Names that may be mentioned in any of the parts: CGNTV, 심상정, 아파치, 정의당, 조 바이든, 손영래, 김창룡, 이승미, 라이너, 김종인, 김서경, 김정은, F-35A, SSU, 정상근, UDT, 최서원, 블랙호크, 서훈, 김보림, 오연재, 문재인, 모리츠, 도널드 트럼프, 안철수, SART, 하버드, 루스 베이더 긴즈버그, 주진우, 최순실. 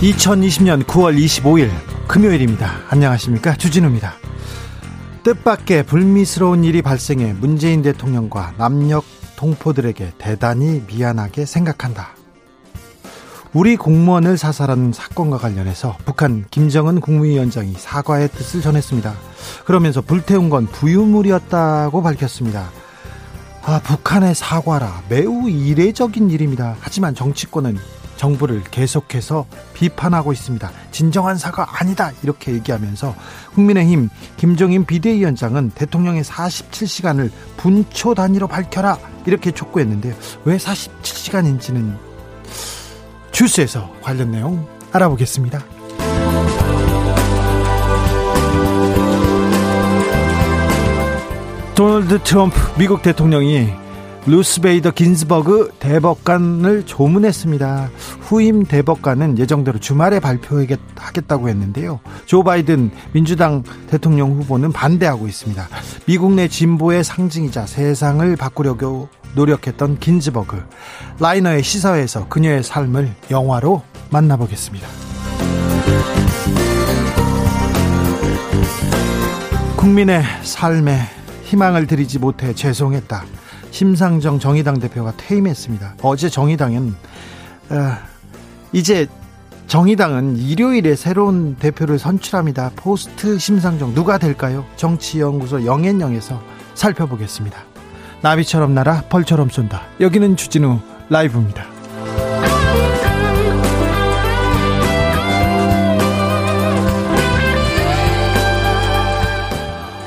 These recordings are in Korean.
(2020년 9월 25일) 금요일입니다. 안녕하십니까, 주진우입니다. 뜻밖의 불미스러운 일이 발생해 문재인 대통령과 남녘 동포들에게 대단히 미안하게 생각한다. 우리 공무원을 사살한 사건과 관련해서 북한 김정은 국무위원장이 사과의 뜻을 전했습니다. 그러면서 불태운 건 부유물이었다고 밝혔습니다. 아, 북한의 사과라 매우 이례적인 일입니다. 하지만 정치권은 정부를 계속해서 비판하고 있습니다. 진정한 사과 아니다, 이렇게 얘기하면서 국민의힘 김종인 비대위원장은 대통령의 47시간을 분초 단위로 밝혀라, 이렇게 촉구했는데요. 왜 47시간인지는 주스에서 관련 내용 알아보겠습니다. 도널드 트럼프 미국 대통령이 루스 베이더 긴즈버그 대법관을 조문했습니다. 후임 대법관은 예정대로 주말에 발표하겠다고 했는데요. 조 바이든 민주당 대통령 후보는 반대하고 있습니다. 미국 내 진보의 상징이자 세상을 바꾸려고 노력했던 긴즈버그, 라이너의 시사회에서 그녀의 삶을 영화로 만나보겠습니다. 국민의 삶에 희망을 드리지 못해 죄송했다. 심상정 정의당 대표가 퇴임했습니다. 어제 정의당은 이제 정의당은 일요일에 새로운 대표를 선출합니다. 포스트 심상정 누가 될까요? 정치연구소 영앤영에서 살펴보겠습니다. 나비처럼 날아 벌처럼 쏜다. 여기는 주진우 라이브입니다.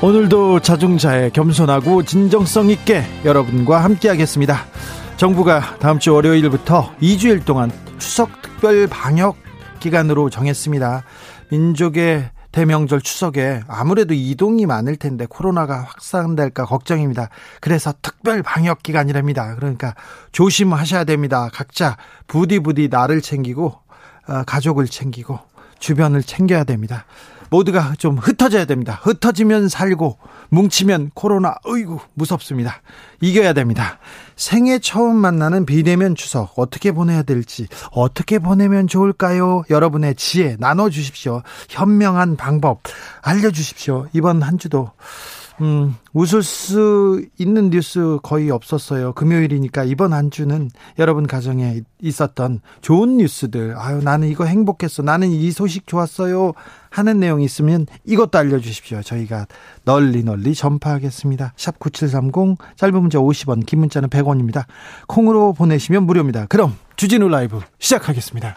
오늘도 자중자애, 겸손하고 진정성 있게 여러분과 함께하겠습니다. 정부가 다음 주 월요일부터 2주일 동안 추석 특별 방역 기간으로 정했습니다. 민족의 대명절 추석에 아무래도 이동이 많을 텐데 코로나가 확산될까 걱정입니다. 그래서 특별 방역 기간이랍니다. 그러니까 조심하셔야 됩니다. 각자 부디부디 나를 챙기고 가족을 챙기고 주변을 챙겨야 됩니다. 모두가 좀 흩어져야 됩니다. 흩어지면 살고 뭉치면 코로나, 어이구 무섭습니다. 이겨야 됩니다. 생애 처음 만나는 비대면 추석 어떻게 보내야 될지, 어떻게 보내면 좋을까요? 여러분의 지혜 나눠주십시오. 현명한 방법 알려주십시오. 이번 한 주도 웃을 수 있는 뉴스 거의 없었어요. 금요일이니까 이번 한 주는 여러분 가정에 있었던 좋은 뉴스들, 아유 나는 이거 행복했어, 나는 이 소식 좋았어요 하는 내용이 있으면 이것도 알려주십시오. 저희가 널리 전파하겠습니다. 샵 9730, 짧은 문자 50원, 긴 문자는 100원입니다. 콩으로 보내시면 무료입니다. 그럼 주진우 라이브 시작하겠습니다.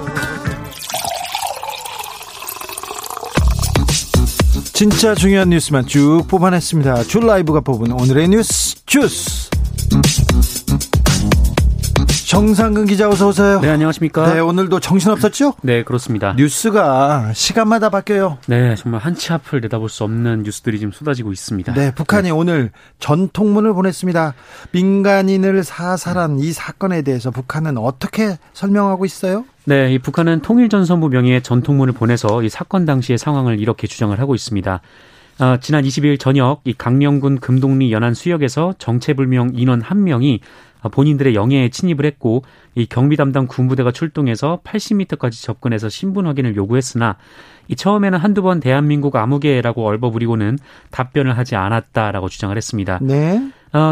진짜 중요한 뉴스만 쭉 뽑아냈습니다. 줄 라이브가 뽑은 오늘의 뉴스 주스. 정상근 기자 어서 오세요. 네, 안녕하십니까. 네, 오늘도 정신없었죠? 네, 그렇습니다. 뉴스가 시간마다 바뀌어요. 네, 정말 한치 앞을 내다볼 수 없는 뉴스들이 지금 쏟아지고 있습니다. 네, 북한이 오늘 전통문을 보냈습니다. 민간인을 사살한 이 사건에 대해서 북한은 어떻게 설명하고 있어요? 네, 이 북한은 통일전선부 명의의 전통문을 보내서 이 사건 당시의 상황을 이렇게 주장을 하고 있습니다. 지난 22일 저녁 이 강령군 금동리 연안 수역에서 정체불명 인원 1명이 본인들의 영해에 침입을 했고, 이 경비 담당 군부대가 출동해서 80m까지 접근해서 신분 확인을 요구했으나 이 처음에는 한두 번 대한민국 아무개라고 얼버무리고는 답변을 하지 않았다라고 주장을 했습니다. 네.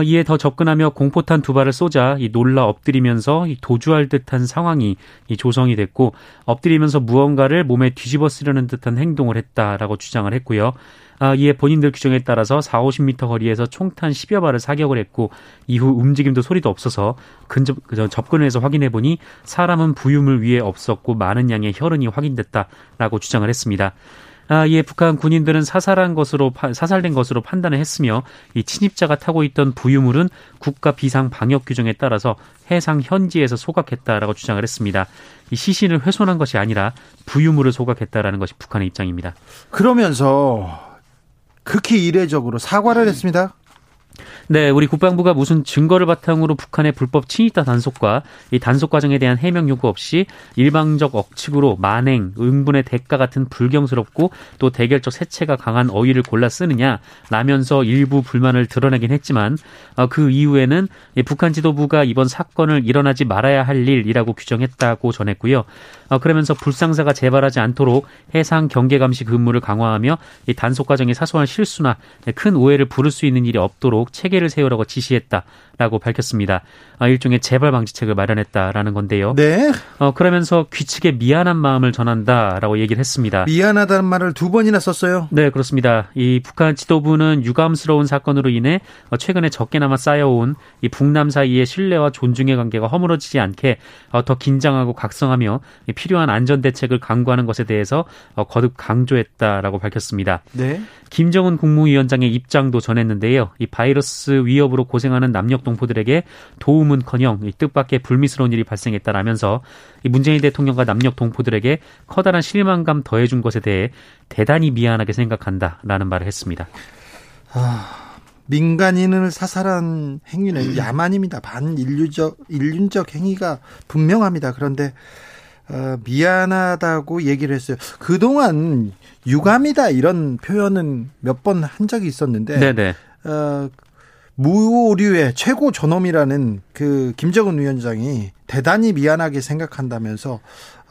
이에 더 접근하며 공포탄 두 발을 쏘자 이 놀라 엎드리면서 이 도주할 듯한 상황이 이 조성이 됐고, 엎드리면서 무언가를 몸에 뒤집어 쓰려는 듯한 행동을 했다라고 주장을 했고요. 이에 본인들 규정에 따라서 40-50m 거리에서 총탄 10여 발을 사격을 했고, 이후 움직임도 소리도 없어서 접근해서 확인해보니 사람은 부유물 위에 없었고 많은 양의 혈흔이 확인됐다라고 주장을 했습니다. 이에 북한 군인들은 사살된 것으로 판단을 했으며, 이 침입자가 타고 있던 부유물은 국가 비상 방역 규정에 따라서 해상 현지에서 소각했다라고 주장을 했습니다. 이 시신을 훼손한 것이 아니라 부유물을 소각했다라는 것이 북한의 입장입니다. 그러면서 극히 이례적으로 사과를 했습니다. 네, 우리 국방부가 무슨 증거를 바탕으로 북한의 불법 친일파 단속과 이 단속 과정에 대한 해명 요구 없이 일방적 억측으로 만행, 응분의 대가 같은 불경스럽고 또 대결적 세체가 강한 어휘를 골라 쓰느냐라면서 일부 불만을 드러내긴 했지만, 그 이후에는 북한 지도부가 이번 사건을 일어나지 말아야 할 일이라고 규정했다고 전했고요. 그러면서 불상사가 재발하지 않도록 해상 경계감시 근무를 강화하며 이 단속 과정의 사소한 실수나 큰 오해를 부를 수 있는 일이 없도록 체계를 세우라고 지시했다라고 밝혔습니다. 일종의 재발 방지책을 마련했다라는 건데요. 네. 그러면서 귀측에 미안한 마음을 전한다라고 얘기를 했습니다. 미안하다는 말을 두 번이나 썼어요. 네, 그렇습니다. 이 북한 지도부는 유감스러운 사건으로 인해 최근에 적게나마 쌓여온 이 북남 사이의 신뢰와 존중의 관계가 허물어지지 않게 더 긴장하고 각성하며 필요한 안전 대책을 강구하는 것에 대해서 거듭 강조했다라고 밝혔습니다. 네. 김정은 국무위원장의 입장도 전했는데요. 이 바이러스 위협으로 고생하는 남녘 동포들에게 도움은커녕 뜻밖의 불미스러운 일이 발생했다라면서 문재인 대통령과 남녘 동포들에게 커다란 실망감 더해준 것에 대해 대단히 미안하게 생각한다라는 말을 했습니다. 민간인을 사살한 행위는 야만입니다. 반인륜적 행위가 분명합니다. 그런데 미안하다고 얘기를 했어요. 그동안 유감이다 이런 표현은 몇 번 한 적이 있었는데, 네네. 무오류의 최고 존엄이라는 그 김정은 위원장이 대단히 미안하게 생각한다면서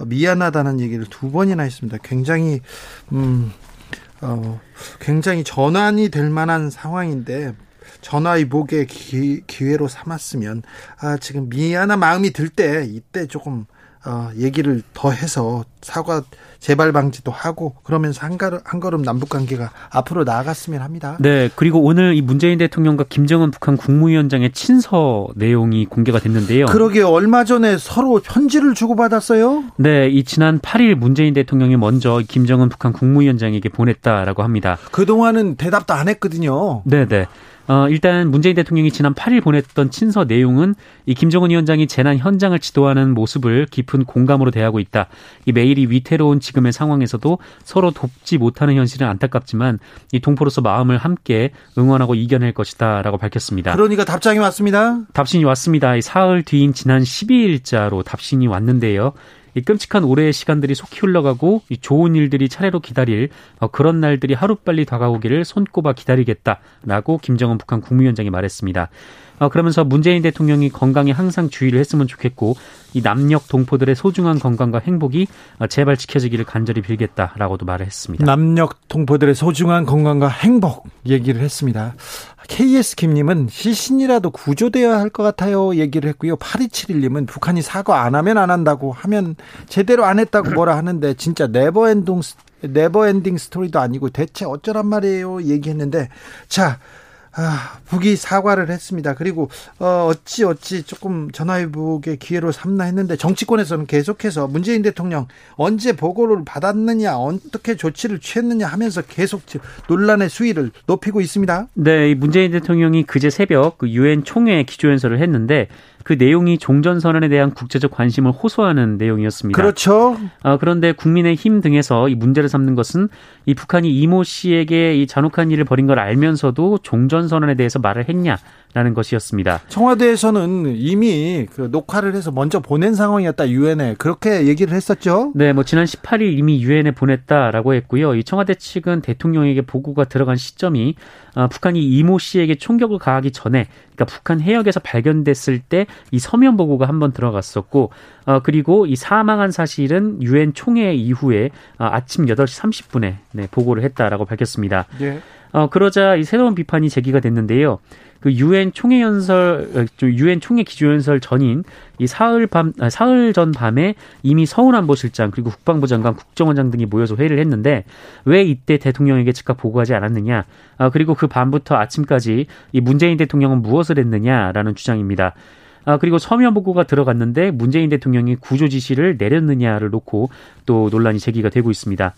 미안하다는 얘기를 두 번이나 했습니다. 굉장히 굉장히 전환이 될 만한 상황인데 전화위복의 기회로 삼았으면, 지금 미안한 마음이 들 때 이때 조금 얘기를 더 해서 사과 재발 방지도 하고 그러면서 한 걸음 남북관계가 앞으로 나아갔으면 합니다. 네, 그리고 오늘 이 문재인 대통령과 김정은 북한 국무위원장의 친서 내용이 공개가 됐는데요. 그러게 얼마 전에 서로 편지를 주고받았어요. 네, 이 지난 8일 문재인 대통령이 먼저 김정은 북한 국무위원장에게 보냈다라고 합니다. 그동안은 대답도 안 했거든요. 네네. 일단 문재인 대통령이 지난 8일 보냈던 친서 내용은 이 김정은 위원장이 재난 현장을 지도하는 모습을 깊은 공감으로 대하고 있다. 이 매일이 위태로운 지금의 상황에서도 서로 돕지 못하는 현실은 안타깝지만 이 동포로서 마음을 함께 응원하고 이겨낼 것이다라고 밝혔습니다. 그러니까 답장이 왔습니다. 답신이 왔습니다. 이 사흘 뒤인 지난 12일자로 답신이 왔는데요. 이 끔찍한 올해의 시간들이 속히 흘러가고 이 좋은 일들이 차례로 기다릴 그런 날들이 하루빨리 다가오기를 손꼽아 기다리겠다라고 김정은 북한 국무위원장이 말했습니다. 그러면서 문재인 대통령이 건강에 항상 주의를 했으면 좋겠고 이 남녘 동포들의 소중한 건강과 행복이 제발 지켜지기를 간절히 빌겠다라고도 말을 했습니다. 남녘 동포들의 소중한 건강과 행복 얘기를 했습니다. KS 김님은 시신이라도 구조되어야 할 것 같아요 얘기를 했고요. 8271님은 북한이 사과 안 하면 안 한다고 하면 제대로 안 했다고 뭐라 하는데 진짜 네버엔딩 스토리도 아니고 대체 어쩌란 말이에요 얘기했는데, 자, 북이 사과를 했습니다. 그리고 어찌 조금 전화위복의 기회로 삼나 했는데 정치권에서는 계속해서 문재인 대통령 언제 보고를 받았느냐, 어떻게 조치를 취했느냐 하면서 계속 논란의 수위를 높이고 있습니다. 네, 문재인 대통령이 그제 새벽 유엔 총회 기조연설을 했는데 그 내용이 종전선언에 대한 국제적 관심을 호소하는 내용이었습니다. 그렇죠. 그런데 국민의힘 등에서 이 문제를 삼는 것은 이 북한이 이모 씨에게 이 잔혹한 일을 벌인 걸 알면서도 종전선언에 대해서 말을 했냐라는 것이었습니다. 청와대에서는 이미 그 녹화를 해서 먼저 보낸 상황이었다, 유엔에. 그렇게 얘기를 했었죠. 네, 뭐 지난 18일 이미 유엔에 보냈다라고 했고요. 이 청와대 측은 대통령에게 보고가 들어간 시점이 북한이 이모 씨에게 총격을 가하기 전에, 그러니까 북한 해역에서 발견됐을 때 이 서면 보고가 한번 들어갔었고, 그리고 이 사망한 사실은 유엔 총회 이후에 아침 8시 30분에 보고를 했다라고 밝혔습니다. 예. 그러자 이 새로운 비판이 제기가 됐는데요. 그 유엔 총회 연설, 유엔 총회 기조연설 전인 이 사흘 전 밤에 이미 서훈 안보실장 그리고 국방부 장관, 국정원장 등이 모여서 회의를 했는데 왜 이때 대통령에게 즉각 보고하지 않았느냐? 아, 그리고 그 밤부터 아침까지 이 문재인 대통령은 무엇을 했느냐라는 주장입니다. 아, 그리고 서면 보고가 들어갔는데 문재인 대통령이 구조 지시를 내렸느냐를 놓고 또 논란이 제기가 되고 있습니다.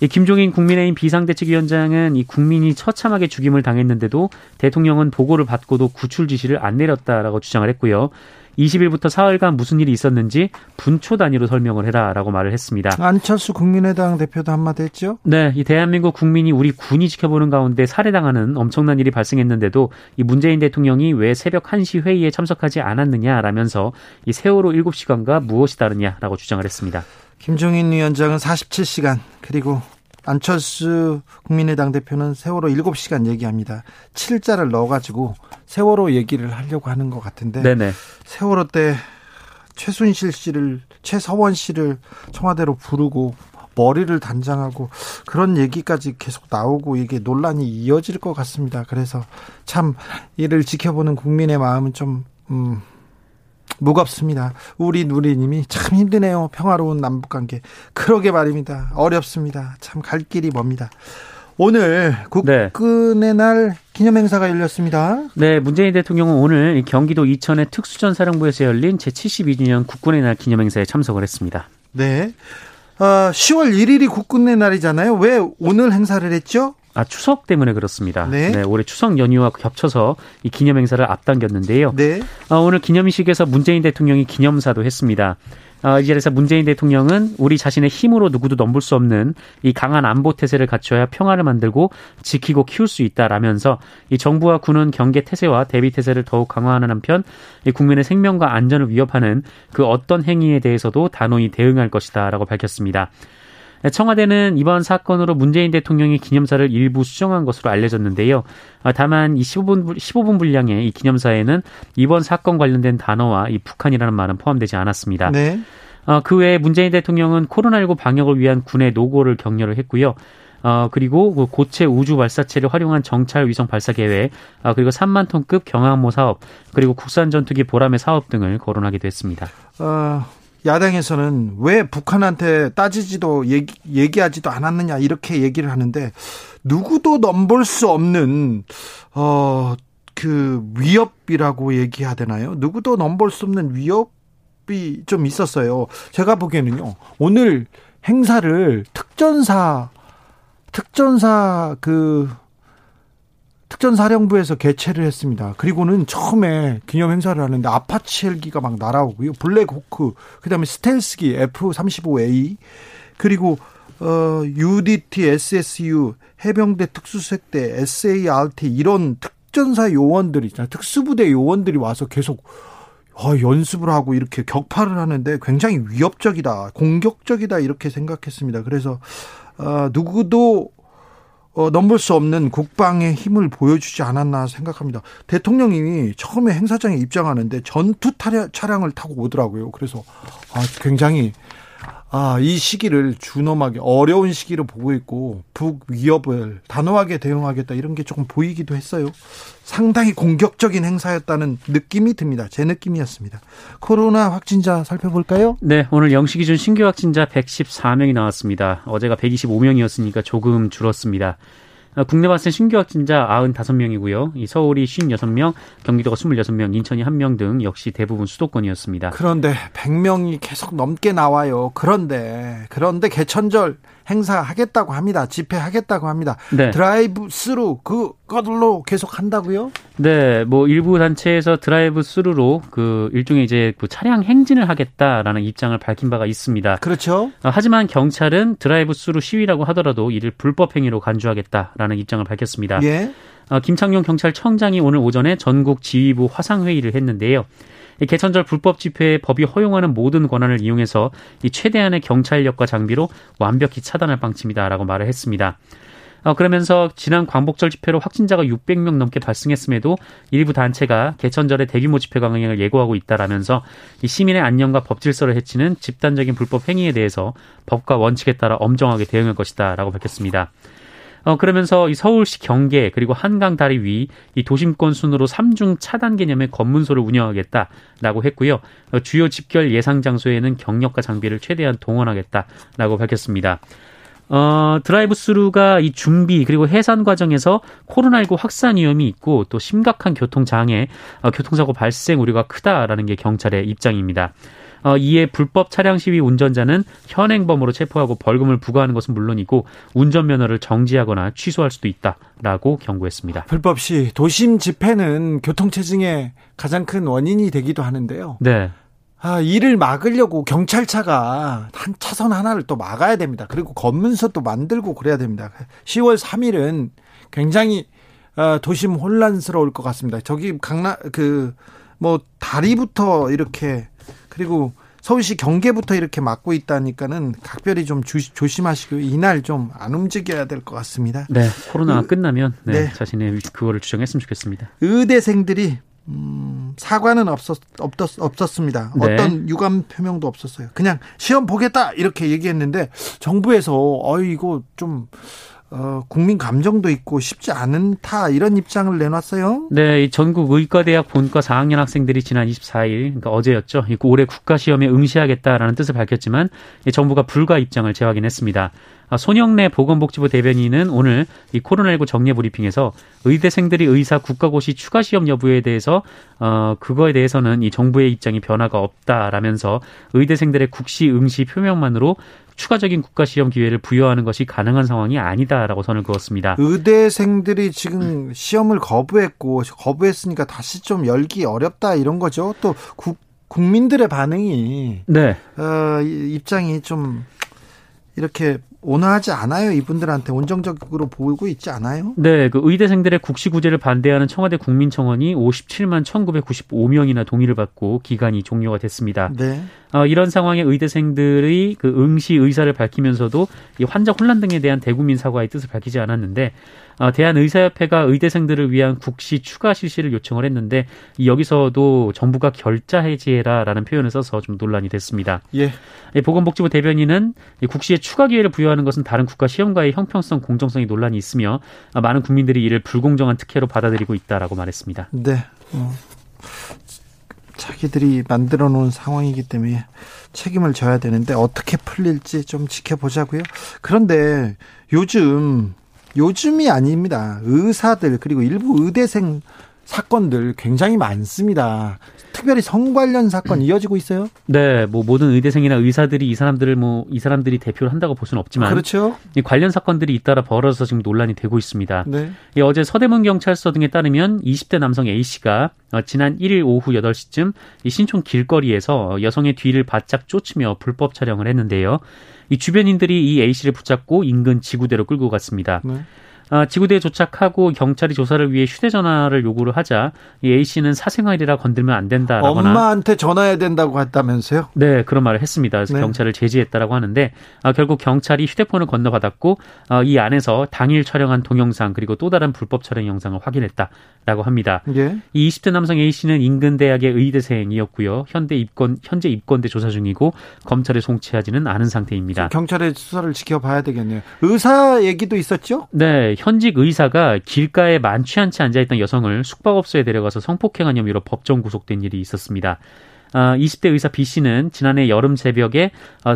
이 김종인 국민의힘 비상대책위원장은 이 국민이 처참하게 죽임을 당했는데도 대통령은 보고를 받고도 구출 지시를 안 내렸다라고 주장을 했고요. 20일부터 사흘간 무슨 일이 있었는지 분초 단위로 설명을 해라라고 말을 했습니다. 안철수 국민의당 대표도 한마디 했죠? 네, 이 대한민국 국민이 우리 군이 지켜보는 가운데 살해당하는 엄청난 일이 발생했는데도 이 문재인 대통령이 왜 새벽 1시 회의에 참석하지 않았느냐라면서 이 세월호 7시간과 무엇이 다르냐라고 주장을 했습니다. 김종인 위원장은 47시간, 그리고 안철수 국민의당 대표는 세월호 7시간 얘기합니다. 7자를 넣어가지고 세월호 얘기를 하려고 하는 것 같은데, 네네. 세월호 때 최순실 씨를, 최서원 씨를 청와대로 부르고 머리를 단장하고 그런 얘기까지 계속 나오고 이게 논란이 이어질 것 같습니다. 그래서 참 이를 지켜보는 국민의 마음은 좀 무겁습니다. 우리 누리님이 참 힘드네요. 평화로운 남북관계. 그러게 말입니다. 어렵습니다. 참 갈 길이 멉니다. 오늘 국군의 날 기념행사가 열렸습니다. 네, 문재인 대통령은 오늘 경기도 이천의 특수전사령부에서 열린 제72주년 국군의 날 기념행사에 참석을 했습니다. 네, 10월 1일이 국군의 날이잖아요. 왜 오늘 행사를 했죠? 아, 추석 때문에 그렇습니다. 네. 네, 올해 추석 연휴와 겹쳐서 이 기념 행사를 앞당겼는데요. 네. 아, 오늘 기념식에서 문재인 대통령이 기념사도 했습니다. 아, 이 자리에서 문재인 대통령은 우리 자신의 힘으로 누구도 넘볼 수 없는 이 강한 안보 태세를 갖춰야 평화를 만들고 지키고 키울 수 있다라면서 이 정부와 군은 경계 태세와 대비 태세를 더욱 강화하는 한편 이 국민의 생명과 안전을 위협하는 그 어떤 행위에 대해서도 단호히 대응할 것이다라고 밝혔습니다. 청와대는 이번 사건으로 문재인 대통령이 기념사를 일부 수정한 것으로 알려졌는데요. 다만 이 15분 분량의 이 기념사에는 이번 사건 관련된 단어와 이 북한이라는 말은 포함되지 않았습니다. 네. 그 외에 문재인 대통령은 코로나19 방역을 위한 군의 노고를 격려를 했고요. 그리고 고체 우주 발사체를 활용한 정찰 위성 발사 계획, 그리고 3만 톤급 경항모 사업, 그리고 국산 전투기 보람의 사업 등을 거론하기도 했습니다. 야당에서는 왜 북한한테 따지지도 얘기하지도 않았느냐 이렇게 얘기를 하는데 누구도 넘볼 수 없는 그 위협이라고 얘기해야 되나요? 누구도 넘볼 수 없는 위협이 좀 있었어요. 제가 보기에는요. 오늘 행사를 특전사령부에서 개최를 했습니다. 그리고는 처음에 기념 행사를 하는데 아파치 헬기가 막 날아오고요. 블랙호크, 그다음에 스텔스기 F-35A, 그리고 UDT, SSU, 해병대 특수색대, SART 이런 특전사 요원들이 있잖아요. 특수부대 요원들이 와서 계속 연습을 하고 이렇게 격파를 하는데 굉장히 위협적이다, 공격적이다 이렇게 생각했습니다. 그래서 누구도 넘볼 수 없는 국방의 힘을 보여주지 않았나 생각합니다. 대통령이 처음에 행사장에 입장하는데 전투 차량을 타고 오더라고요. 그래서 굉장히 이 시기를 준엄하게 어려운 시기로 보고 있고 북 위협을 단호하게 대응하겠다 이런 게 조금 보이기도 했어요. 상당히 공격적인 행사였다는 느낌이 듭니다. 제 느낌이었습니다. 코로나 확진자 살펴볼까요? 네, 오늘 0시 기준 신규 확진자 114명이 나왔습니다. 어제가 125명이었으니까 조금 줄었습니다. 국내 발생 신규 확진자 95명이고요. 이 서울이 56명, 경기도가 26명, 인천이 1명 등 역시 대부분 수도권이었습니다. 그런데 100명이 계속 넘게 나와요. 그런데 개천절 행사하겠다고 합니다. 집회하겠다고 합니다. 네. 드라이브 스루 그걸로 계속 한다고요? 네, 뭐 일부 단체에서 드라이브 스루로 그 일종의 이제 그 차량 행진을 하겠다라는 입장을 밝힌 바가 있습니다. 그렇죠. 하지만 경찰은 드라이브 스루 시위라고 하더라도 이를 불법 행위로 간주하겠다라는 입장을 밝혔습니다. 예. 김창룡 경찰청장이 오늘 오전에 전국 지휘부 화상회의를 했는데요. 개천절 불법 집회에 법이 허용하는 모든 권한을 이용해서 최대한의 경찰력과 장비로 완벽히 차단할 방침이다라고 말을 했습니다. 그러면서 지난 광복절 집회로 확진자가 600명 넘게 발생했음에도 일부 단체가 개천절의 대규모 집회 강행을 예고하고 있다라면서 시민의 안녕과 법질서를 해치는 집단적인 불법 행위에 대해서 법과 원칙에 따라 엄정하게 대응할 것이다라고 밝혔습니다. 그러면서 이 서울시 경계 그리고 한강 다리 위 이 도심권 순으로 3중 차단 개념의 검문소를 운영하겠다라고 했고요. 주요 집결 예상 장소에는 경력과 장비를 최대한 동원하겠다라고 밝혔습니다. 드라이브스루가 이 준비 그리고 해산 과정에서 코로나19 확산 위험이 있고 또 심각한 교통장애, 교통사고 발생 우려가 크다라는 게 경찰의 입장입니다. 이에 불법 차량 시위 운전자는 현행범으로 체포하고 벌금을 부과하는 것은 물론이고 운전면허를 정지하거나 취소할 수도 있다라고 경고했습니다. 불법 시위, 도심 집회는 교통체증의 가장 큰 원인이 되기도 하는데요. 네. 이를 막으려고 경찰차가 한 차선 하나를 또 막아야 됩니다. 그리고 검문소 또 만들고 그래야 됩니다. 10월 3일은 굉장히 도심 혼란스러울 것 같습니다. 저기 강남 다리부터 이렇게 그리고 서울시 경계부터 이렇게 막고 있다니까는 각별히 좀 조심하시고 이날 좀 안 움직여야 될 것 같습니다. 네, 코로나가 끝나면 자신의 그거를 주장했으면 좋겠습니다. 의대생들이 사과는 없었습니다. 어떤 유감 표명도 없었어요. 그냥 시험 보겠다 이렇게 얘기했는데 정부에서 이거 좀 국민 감정도 있고 쉽지 않다 이런 입장을 내놨어요. 네, 전국 의과대학 본과 4학년 학생들이 지난 24일, 그러니까 어제였죠. 올해 국가시험에 응시하겠다라는 뜻을 밝혔지만 정부가 불가 입장을 재확인했습니다. 손영래 보건복지부 대변인은 오늘 이 코로나19 정례 브리핑에서 의대생들이 의사 국가고시 추가 시험 여부에 대해서 그거에 대해서는 이 정부의 입장이 변화가 없다라면서 의대생들의 국시 응시 표명만으로 추가적인 국가시험 기회를 부여하는 것이 가능한 상황이 아니다라고 선을 그었습니다. 의대생들이 지금 시험을 거부했으니까 다시 좀 열기 어렵다 이런 거죠. 또 국민들의 반응이 입장이 좀 이렇게 온화하지 않아요. 이분들한테 온정적으로 보고 있지 않아요? 네, 그 의대생들의 국시구제를 반대하는 청와대 국민청원이 57만 1995명이나 동의를 받고 기간이 종료가 됐습니다. 네. 이런 상황에 의대생들이 그 응시 의사를 밝히면서도 이 환자 혼란 등에 대한 대국민 사과의 뜻을 밝히지 않았는데 대한의사협회가 의대생들을 위한 국시 추가 실시를 요청을 했는데 여기서도 정부가 결자 해지해라라는 표현을 써서 좀 논란이 됐습니다. 예. 보건복지부 대변인은 국시에 추가 기회를 부여하는 것은 다른 국가 시험과의 형평성, 공정성이 논란이 있으며 많은 국민들이 이를 불공정한 특혜로 받아들이고 있다라고 말했습니다. 네. 자기들이 만들어 놓은 상황이기 때문에 책임을 져야 되는데 어떻게 풀릴지 좀 지켜보자고요. 그런데 요즘이 아닙니다. 의사들 그리고 일부 의대생 사건들 굉장히 많습니다. 특별히 성 관련 사건 이어지고 있어요? 네, 모든 의대생이나 의사들이 이 사람들이 대표를 한다고 볼 수는 없지만, 그렇죠. 이 관련 사건들이 잇따라 벌어져서 지금 논란이 되고 있습니다. 네. 어제 서대문 경찰서 등에 따르면 20대 남성 A 씨가 지난 1일 오후 8시쯤 이 신촌 길거리에서 여성의 뒤를 바짝 쫓으며 불법 촬영을 했는데요. 이 주변인들이 이 A 씨를 붙잡고 인근 지구대로 끌고 갔습니다. 네. 지구대에 도착하고 경찰이 조사를 위해 휴대전화를 요구를 하자 이 A씨는 사생활이라 건들면 안 된다라거나 엄마한테 전화해야 된다고 했다면서요? 네, 그런 말을 했습니다. 그래서 경찰을 제지했다라고 하는데 결국 경찰이 휴대폰을 건너받았고 이 안에서 당일 촬영한 동영상 그리고 또 다른 불법 촬영 영상을 확인했다라고 합니다. 예. 이 20대 남성 A씨는 인근 대학의 의대생이었고요. 현재 입건돼 조사 중이고 검찰에 송치하지는 않은 상태입니다. 경찰의 수사를 지켜봐야 되겠네요. 의사 얘기도 있었죠? 네. 현직 의사가 길가에 만취한 채 앉아있던 여성을 숙박업소에 데려가서 성폭행한 혐의로 법정 구속된 일이 있었습니다. 20대 의사 B씨는 지난해 여름 새벽에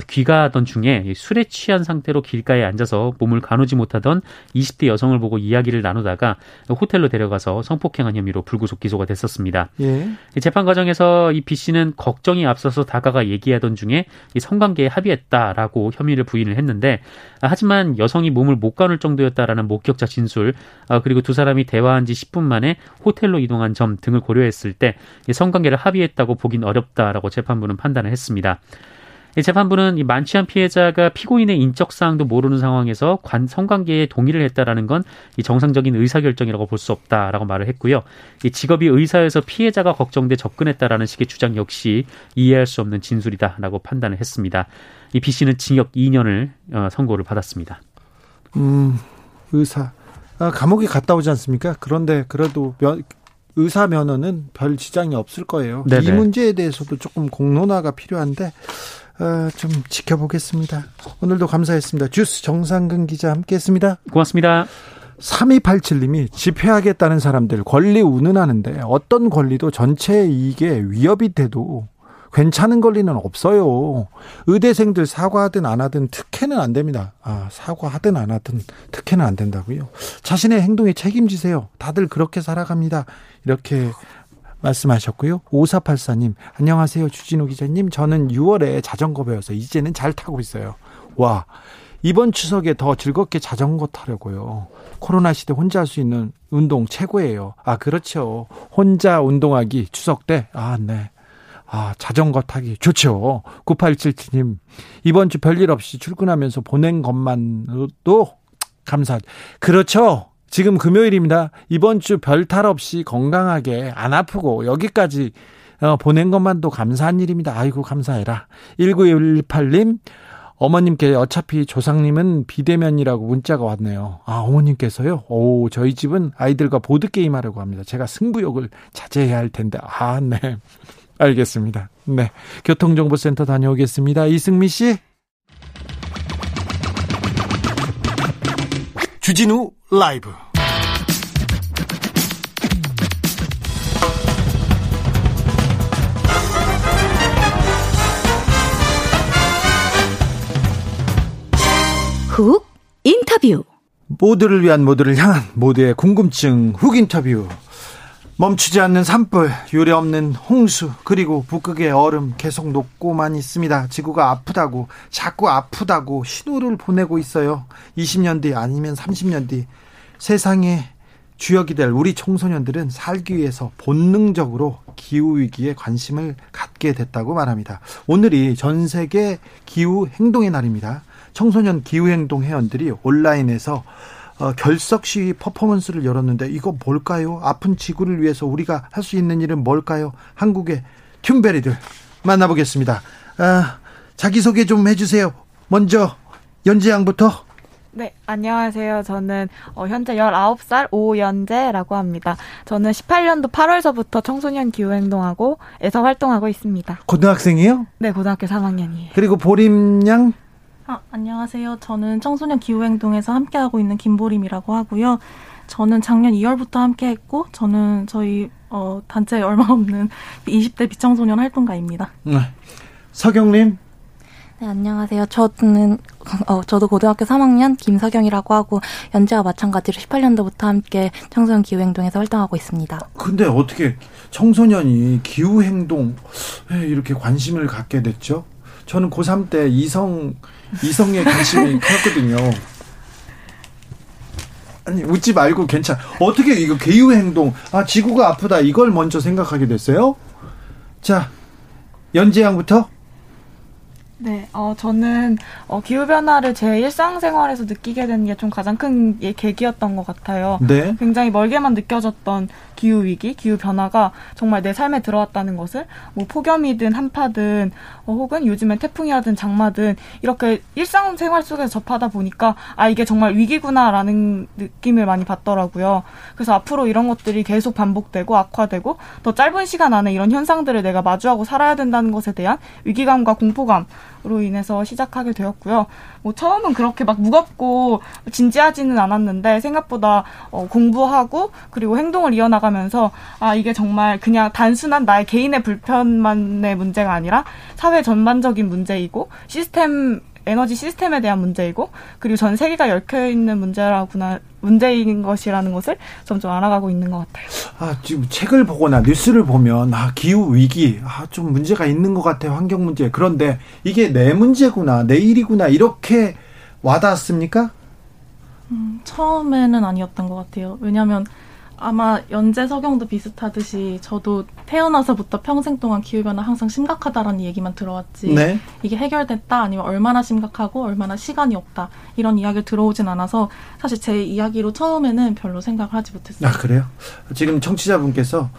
귀가하던 중에 술에 취한 상태로 길가에 앉아서 몸을 가누지 못하던 20대 여성을 보고 이야기를 나누다가 호텔로 데려가서 성폭행한 혐의로 불구속 기소가 됐었습니다. 예. 재판 과정에서 이 B씨는 걱정이 앞서서 다가가 얘기하던 중에 성관계에 합의했다라고 혐의를 부인을 했는데 하지만 여성이 몸을 못 가눌 정도였다라는 목격자 진술 그리고 두 사람이 대화한 지 10분 만에 호텔로 이동한 점 등을 고려했을 때 성관계를 합의했다고 보긴 어렵다 라고 재판부는 판단을 했습니다. 재판부는 이 만취한 피해자가 피고인의 인적 사항도 모르는 상황에서 성관계에 동의를 했다라는 건 이 정상적인 의사결정이라고 볼 수 없다라고 말을 했고요. 이 직업이 의사여서 피해자가 걱정돼 접근했다라는 식의 주장 역시 이해할 수 없는 진술이다라고 판단을 했습니다. 이 B씨는 징역 2년을 선고를 받았습니다. 의사 감옥에 갔다 오지 않습니까? 그런데 그래도 의사 면허는 별 지장이 없을 거예요. 네네. 이 문제에 대해서도 조금 공론화가 필요한데 좀 지켜보겠습니다. 오늘도 감사했습니다. 주스 정상근 기자 함께했습니다. 고맙습니다. 3287님이 집회하겠다는 사람들 권리 운운하는데 어떤 권리도 전체 이익에 위협이 돼도 괜찮은 권리는 없어요. 의대생들 사과하든 안 하든 특혜는 안 됩니다. 아, 사과하든 안 하든 특혜는 안 된다고요. 자신의 행동에 책임지세요. 다들 그렇게 살아갑니다. 이렇게 말씀하셨고요. 5484님 안녕하세요. 주진우 기자님, 저는 6월에 자전거 배워서 이제는 잘 타고 있어요. 와, 이번 추석에 더 즐겁게 자전거 타려고요. 코로나 시대 혼자 할 수 있는 운동 최고예요. 아, 그렇죠. 혼자 운동하기 추석 때. 아, 네. 아, 자전거 타기 좋죠. 9877님 이번 주 별일 없이 출근하면서 보낸 것만으로도 감사. 그렇죠. 지금 금요일입니다. 이번 주 별탈 없이 건강하게 안 아프고 여기까지 보낸 것만도 감사한 일입니다. 아이고, 감사해라. 1918님 어머님께 어차피 조상님은 비대면이라고 문자가 왔네요. 아, 어머님께서요? 오, 저희 집은 아이들과 보드게임 하려고 합니다. 제가 승부욕을 자제해야 할 텐데. 아, 네. 알겠습니다. 네, 교통정보센터 다녀오겠습니다. 이승미 씨. 주진우 라이브. 훅 인터뷰. 모두를 위한 모두를 향한 모두의 궁금증 훅 인터뷰. 멈추지 않는 산불, 유례 없는 홍수, 그리고 북극의 얼음 계속 녹고만 있습니다. 지구가 아프다고, 자꾸 아프다고 신호를 보내고 있어요. 20년 뒤 아니면 30년 뒤 세상의 주역이 될 우리 청소년들은 살기 위해서 본능적으로 기후위기에 관심을 갖게 됐다고 말합니다. 오늘이 전세계 기후행동의 날입니다. 청소년 기후행동 회원들이 온라인에서 결석 시위 퍼포먼스를 열었는데 이거 뭘까요? 아픈 지구를 위해서 우리가 할 수 있는 일은 뭘까요? 한국의 튜베리들 만나보겠습니다. 아, 자기소개 좀 해주세요. 먼저 연재 양부터. 네, 안녕하세요. 저는 현재 19살 오연재라고 합니다. 저는 18년도 8월서부터 청소년 기후행동하고 에서 활동하고 있습니다. 고등학생이에요? 네, 고등학교 3학년이에요. 그리고 보림 양. 아, 안녕하세요. 저는 청소년 기후행동에서 함께하고 있는 김보림이라고 하고요. 저는 작년 2월부터 함께했고, 저는 저희 단체에 얼마 없는 20대 비청소년 활동가입니다. 네. 서경님. 네, 안녕하세요. 저는 저도 고등학교 3학년 김서경이라고 하고, 연재와 마찬가지로 18년도부터 함께 청소년 기후행동에서 활동하고 있습니다. 근데 어떻게 청소년이 기후행동 이렇게 관심을 갖게 됐죠? 저는 고3 때 이성에 관심이 컸거든요. 아니, 웃지 말고 괜찮아. 어떻게 이거 기후행동, 아, 지구가 아프다, 이걸 먼저 생각하게 됐어요? 자, 연재 양부터. 네, 저는 기후변화를 제 일상생활에서 느끼게 된 게 좀 가장 큰 계기였던 것 같아요. 네. 굉장히 멀게만 느껴졌던 기후위기, 기후변화가 정말 내 삶에 들어왔다는 것을, 뭐 폭염이든 한파든 혹은 요즘엔 태풍이라든 장마든 이렇게 일상생활 속에서 접하다 보니까 아, 이게 정말 위기구나라는 느낌을 많이 받더라고요. 그래서 앞으로 이런 것들이 계속 반복되고 악화되고 더 짧은 시간 안에 이런 현상들을 내가 마주하고 살아야 된다는 것에 대한 위기감과 공포감 로 인해서 시작하게 되었고요. 뭐 처음은 그렇게 막 무겁고 진지하지는 않았는데 생각보다 공부하고 그리고 행동을 이어나가면서 아, 이게 정말 그냥 단순한 나의 개인의 불편만의 문제가 아니라 사회 전반적인 문제이고 에너지 시스템에 대한 문제이고 그리고 전 세계가 얽혀있는 문제인 것이라는 것을 점점 알아가고 있는 것 같아요. 아, 지금 책을 보거나 뉴스를 보면 아, 기후 위기, 아, 좀 문제가 있는 것 같아요. 환경 문제. 그런데 이게 내 문제구나, 내 일이구나, 이렇게 와닿았습니까? 처음에는 아니었던 것 같아요. 왜냐하면 아마 연재 서경도 비슷하듯이 저도 태어나서부터 평생 동안 기후변화 항상 심각하다라는 얘기만 들어왔지. 네. 이게 해결됐다 아니면 얼마나 심각하고 얼마나 시간이 없다 이런 이야기를 들어오진 않아서 사실 제 이야기로 처음에는 별로 생각을 하지 못했어요. 아, 그래요? 지금 청취자분께서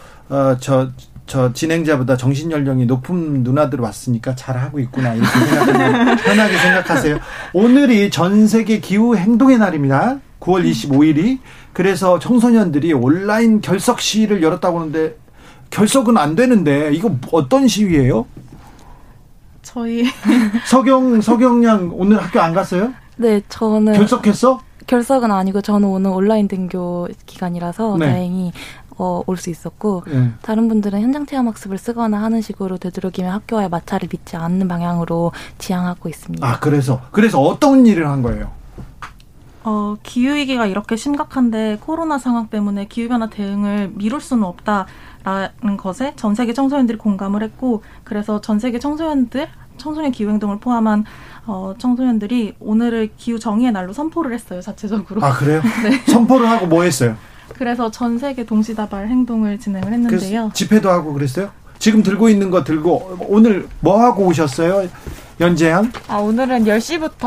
저 진행자보다 정신연령이 높은 누나들 왔으니까 잘하고 있구나 이렇게 생각하면 편하게 생각하세요. 오늘이 전세계 기후행동의 날입니다. 9월 25일이. 그래서 청소년들이 온라인 결석 시위를 열었다고 하는데 결석은 안 되는데 이거 어떤 시위예요? 저희 서경양 오늘 학교 안 갔어요? 네, 저는 결석했어? 결석은 아니고 저는 오늘 온라인 등교 기간이라서 네. 다행히 올 수 있었고 네. 다른 분들은 현장 체험 학습을 쓰거나 하는 식으로 되도록이면 학교와의 마찰을 빚지 않는 방향으로 지향하고 있습니다. 아, 그래서 어떤 일을 한 거예요? 기후위기가 이렇게 심각한데 코로나 상황 때문에 기후변화 대응을 미룰 수는 없다라는 것에 전 세계 청소년들이 공감을 했고, 그래서 전 세계 청소년 기후행동을 포함한 청소년들이 오늘을 기후정의의 날로 선포를 했어요, 자체적으로. 아, 그래요? 네. 선포를 하고 뭐 했어요? 그래서 전 세계 동시다발 행동을 진행을 했는데요. 집회도 하고 그랬어요? 지금 들고 있는 거 들고 오늘 뭐 하고 오셨어요? 연재한? 아, 오늘은 10시부터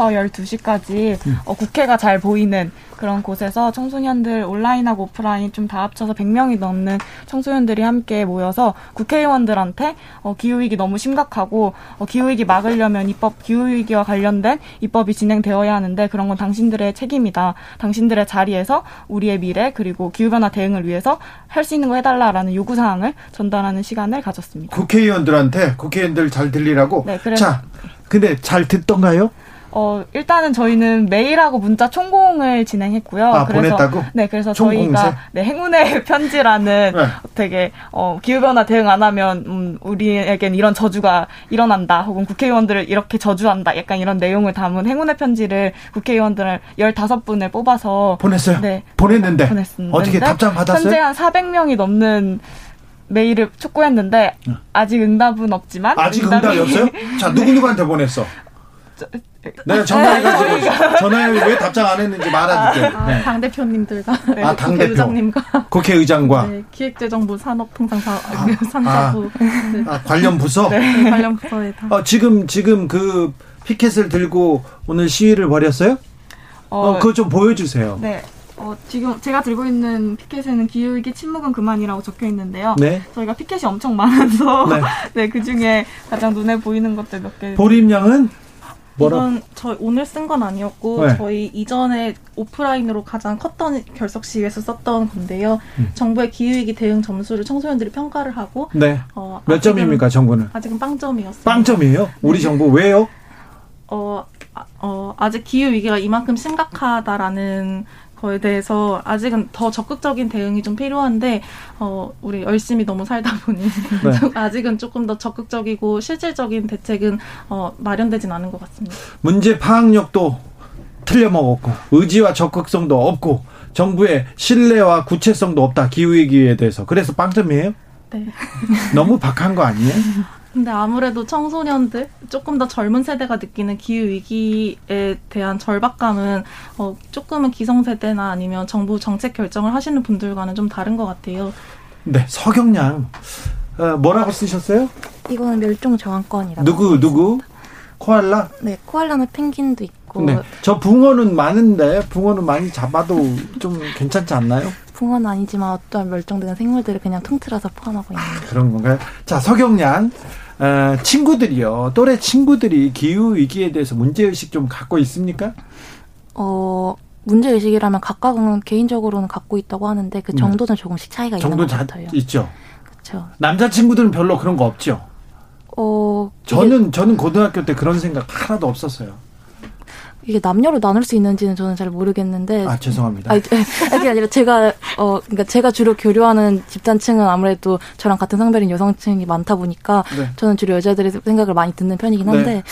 12시까지 국회가 잘 보이는 그런 곳에서 청소년들 온라인하고 오프라인 좀 다 합쳐서 100명이 넘는 청소년들이 함께 모여서 국회의원들한테 기후위기 너무 심각하고 기후위기 막으려면 기후위기와 관련된 입법이 진행되어야 하는데 그런 건 당신들의 책임이다. 당신들의 자리에서 우리의 미래 그리고 기후변화 대응을 위해서 할 수 있는 거 해달라라는 요구사항을 전달하는 시간을 가졌습니다. 국회의원들 잘 들리라고? 네, 그래서. 자, 근데 잘 듣던가요? 일단은 저희는 메일하고 문자 총공을 진행했고요. 아, 그래서, 보냈다고? 네, 그래서 총공세? 저희가 행운의 편지라는 네. 되게 기후변화 대응 안 하면 우리에겐 이런 저주가 일어난다, 혹은 국회의원들을 이렇게 저주한다, 약간 이런 내용을 담은 행운의 편지를 국회의원들을 15분을 뽑아서 보냈어요? 네, 보냈는데 어떻게 답장 받았어요? 현재 한 400명이 넘는 메일을 촉구했는데 아직 응답은 없지만. 아직 응답이 없어요? 자, 누구한테 보냈어? 내가 전화해가지고 전화해 왜 답장 안 했는지 말아줄게. 아, 네. 당 대표님들과, 네. 아, 당 대표. 국회의장님과, 네, 기획재정부 산업통상자부 네. 아, 관련 부서, 네, 관련 부서에 다. 지금 그 피켓을 들고 오늘 시위를 벌였어요? 그거 좀 보여주세요. 네. 지금 제가 들고 있는 피켓에는 기후위기 침묵은 그만이라고 적혀 있는데요. 네. 저희가 피켓이 엄청 많아서 네. 네, 그중에 가장 눈에 보이는 것들 몇 개. 보림양은? 이건 저희 오늘 쓴 건 아니었고 네. 저희 이전에 오프라인으로 가장 컸던 결석 시위에서 썼던 건데요. 정부의 기후위기 대응 점수를 청소년들이 평가를 하고 네. 몇 점입니까, 정부는? 아직은 0점이었어요. 0점이에요? 우리 네. 정부 왜요? 아직 기후위기가 이만큼 심각하다라는 거에 대해서 아직은 더 적극적인 대응이 좀 필요한데 우리 열심히 너무 살다 보니 네. 아직은 조금 더 적극적이고 실질적인 대책은 마련되진 않은 것 같습니다. 문제 파악력도 틀려먹었고 의지와 적극성도 없고 정부의 신뢰와 구체성도 없다, 기후위기에 대해서. 그래서 0점이에요? 네. 너무 박한 거 아니에요? 근데 아무래도 청소년들, 조금 더 젊은 세대가 느끼는 기후위기에 대한 절박감은 조금은 기성세대나 아니면 정부 정책 결정을 하시는 분들과는 좀 다른 것 같아요. 네, 서경량. 뭐라고 쓰셨어요? 이거는 멸종 저항권이라고. 누구? 코알라? 네, 코알라나 펭귄도 있고. 네, 저 붕어는 많은데 붕어는 많이 잡아도 좀 괜찮지 않나요? 붕어는 아니지만 어떠한 멸종된 생물들을 그냥 통틀어서 포함하고 있는. 아, 그런 건가요? 자, 서경량. 또래 친구들이 기후위기에 대해서 문제의식 좀 갖고 있습니까? 문제의식이라면 각각은 개인적으로는 갖고 있다고 하는데 그 정도는 조금씩 차이가 있는 것 같아요. 있죠. 그렇죠. 남자친구들은 별로 그런 거 없죠? 저는 고등학교 때 그런 생각 하나도 없었어요. 이게 남녀로 나눌 수 있는지는 저는 잘 모르겠는데. 아, 죄송합니다. 그게 아니라 제가 그러니까 제가 주로 교류하는 집단층은 아무래도 저랑 같은 성별인 여성층이 많다 보니까 네. 저는 주로 여자들의 생각을 많이 듣는 편이긴 한데 네.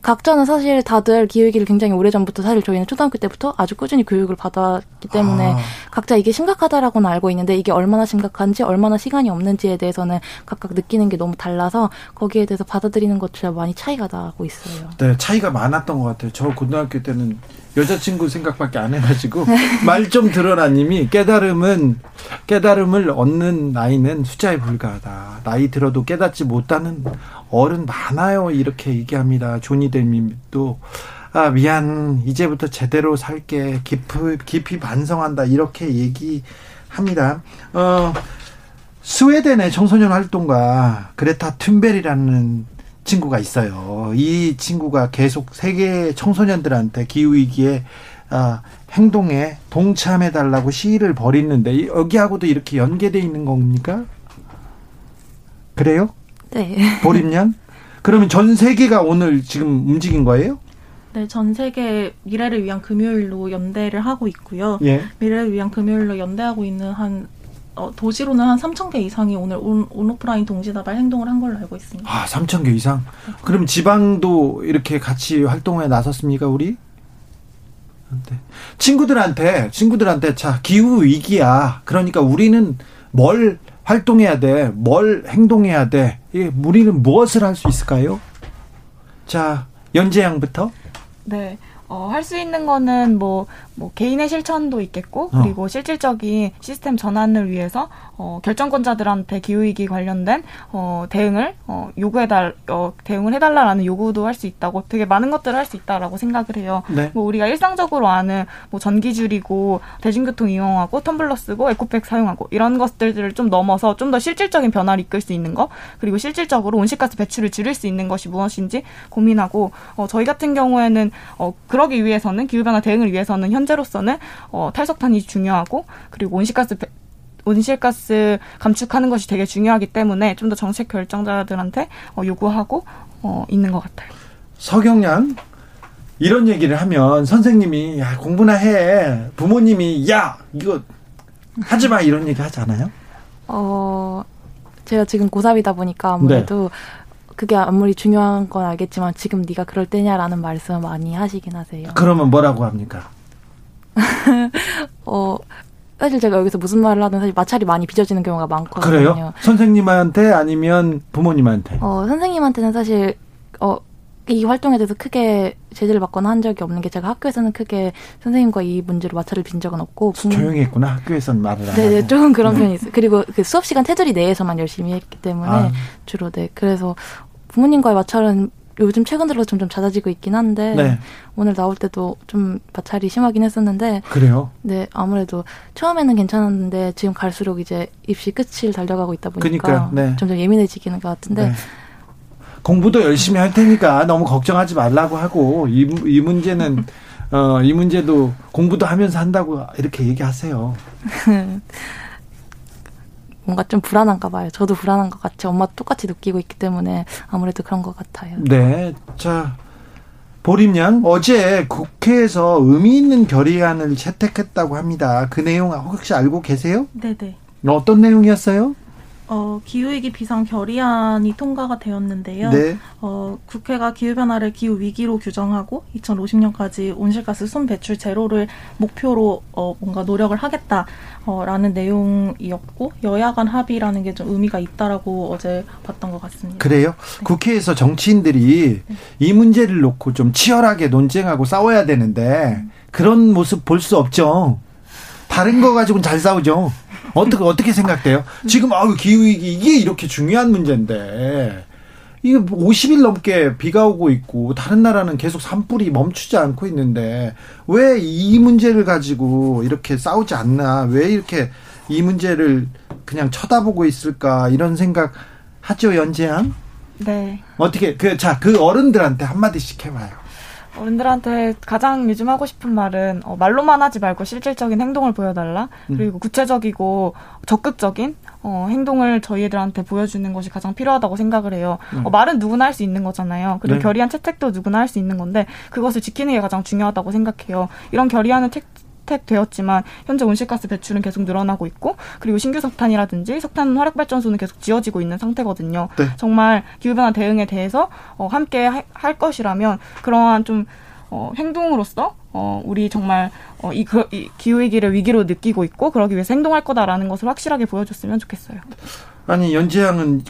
각자는 사실 다들 기후위기를 굉장히 오래전부터, 사실 저희는 초등학교 때부터 아주 꾸준히 교육을 받았기 때문에 각자 이게 심각하다라고는 알고 있는데 이게 얼마나 심각한지 얼마나 시간이 없는지에 대해서는 각각 느끼는 게 너무 달라서 거기에 대해서 받아들이는 것조차 많이 차이가 나고 있어요. 네, 차이가 많았던 것 같아요. 저 고등학교 때는 여자친구 생각밖에 안 해가지고 말 좀 들어라 님이 깨달음을 얻는 나이는 숫자에 불과하다. 나이 들어도 깨닫지 못하는 어른 많아요, 이렇게 얘기합니다. 조니데님도 미안, 이제부터 제대로 살게, 깊이 반성한다, 이렇게 얘기합니다. 스웨덴의 청소년 활동가 그레타 툰베리라는 친구가 있어요. 이 친구가 계속 세계 청소년들한테 기후위기에 행동에 동참해달라고 시위를 벌이는데 여기하고도 이렇게 연계되어 있는 겁니까? 그래요? 네. 보림년? 그러면 전 세계가 오늘 지금 움직인 거예요? 네, 전 세계 미래를 위한 금요일로 연대를 하고 있고요. 예. 미래를 위한 금요일로 연대하고 있는 한 도시로는 한 3,000개 이상이 오늘 온오프라인 동시다발 행동을 한 걸로 알고 있습니다. 아, 3,000개 이상? 네. 그럼 지방도 이렇게 같이 활동에 나섰습니까, 우리? 네. 친구들한테 자, 기후 위기야. 그러니까 우리는 뭘 활동해야 돼? 뭘 행동해야 돼? 예, 우리는 무엇을 할 수 있을까요? 자, 연재 양부터. 네. 할 수 있는 거는 개인의 실천도 있겠고, 그리고 실질적인 시스템 전환을 위해서, 결정권자들한테 기후위기 관련된, 대응을, 대응을 해달라라는 요구도 할 수 있다고, 되게 많은 것들을 할 수 있다라고 생각을 해요. 네. 우리가 일상적으로 아는, 전기 줄이고, 대중교통 이용하고, 텀블러 쓰고, 에코백 사용하고, 이런 것들을 좀 넘어서 좀 더 실질적인 변화를 이끌 수 있는 것, 그리고 실질적으로 온실가스 배출을 줄일 수 있는 것이 무엇인지 고민하고, 저희 같은 경우에는, 그러기 위해서는, 기후변화 대응을 위해서는 현재로서는 탈석탄이 중요하고, 그리고 온실가스 감축하는 것이 되게 중요하기 때문에 좀 더 정책 결정자들한테 요구하고 있는 것 같아요. 서경량, 이런 얘기를 하면 선생님이 야, 공부나 해, 부모님이 야, 이거 하지 마, 이런 얘기 하지 않아요? 제가 지금 고3이다 보니까 아무래도 네. 그게 아무리 중요한 건 알겠지만 지금 네가 그럴 때냐라는 말씀을 많이 하시긴 하세요. 그러면 뭐라고 합니까? 사실 제가 여기서 무슨 말을 하든 사실 마찰이 많이 빚어지는 경우가 많거든요. 그래요? 선생님한테 아니면 부모님한테? 선생님한테는 사실 이 활동에 대해서 크게 제재를 받거나 한 적이 없는 게, 제가 학교에서는 크게 선생님과 이 문제로 마찰을 빈 적은 없고. 조용히 했구나, 학교에서는 말을 안 하고. 네, 조금 그런 편이 있어요. 그리고 그 수업 시간 테두리 내에서만 열심히 했기 때문에 주로 그래서 부모님과의 마찰은 요즘 최근 들어서 점점 잦아지고 있긴 한데 네. 오늘 나올 때도 좀 마찰이 심하긴 했었는데. 그래요? 네, 아무래도 처음에는 괜찮았는데 지금 갈수록 이제 입시 끝을 달려가고 있다 보니까 네. 점점 예민해지기는 것 같은데 네. 공부도 열심히 할 테니까 너무 걱정하지 말라고 하고, 이 문제는 이 문제도 공부도 하면서 한다고 이렇게 얘기하세요. 뭔가 좀 불안한가 봐요. 저도 불안한 것 같이 엄마 똑같이 느끼고 있기 때문에 아무래도 그런 것 같아요. 네. 자, 보림양, 어제 국회에서 의미 있는 결의안을 채택했다고 합니다. 그 내용 혹시 알고 계세요? 네네. 어떤 내용이었어요? 기후위기 비상 결의안이 통과가 되었는데요. 네. 국회가 기후변화를 기후위기로 규정하고 2050년까지 온실가스 순배출 제로를 목표로 뭔가 노력을 하겠다라는 내용이었고, 여야 간 합의라는 게 좀 의미가 있다라고 어제 봤던 것 같습니다. 그래요? 네. 국회에서 정치인들이 네. 이 문제를 놓고 좀 치열하게 논쟁하고 싸워야 되는데 그런 모습 볼 수 없죠. 다른 거 가지고는 잘 싸우죠. 어떻게 생각돼요? 지금 기후위기 이게 이렇게 중요한 문제인데, 이거 50일 넘게 비가 오고 있고 다른 나라는 계속 산불이 멈추지 않고 있는데 왜 이 문제를 가지고 이렇게 싸우지 않나, 왜 이렇게 이 문제를 그냥 쳐다보고 있을까, 이런 생각 하죠, 연재양? 네. 어떻게 그 어른들한테 한마디씩 해봐요. 어른들한테 가장 요즘 하고 싶은 말은 말로만 하지 말고 실질적인 행동을 보여달라. 그리고 구체적이고 적극적인 행동을 저희 애들한테 보여주는 것이 가장 필요하다고 생각을 해요. 말은 누구나 할 수 있는 거잖아요. 그리고 네. 결의안 채택도 누구나 할 수 있는 건데 그것을 지키는 게 가장 중요하다고 생각해요. 이런 결의안을 채택되었지만 현재 온실가스 배출은 계속 늘어나고 있고, 그리고 신규 석탄이라든지 석탄 화력발전소는 계속 지어지고 있는 상태거든요. 네. 정말 기후변화 대응에 대해서 함께 할 것이라면 그러한 좀 행동으로서 우리 정말 이 기후위기를 위기로 느끼고 있고 그러기 위해서 행동할 거다라는 것을 확실하게 보여줬으면 좋겠어요. 아니, 연재양은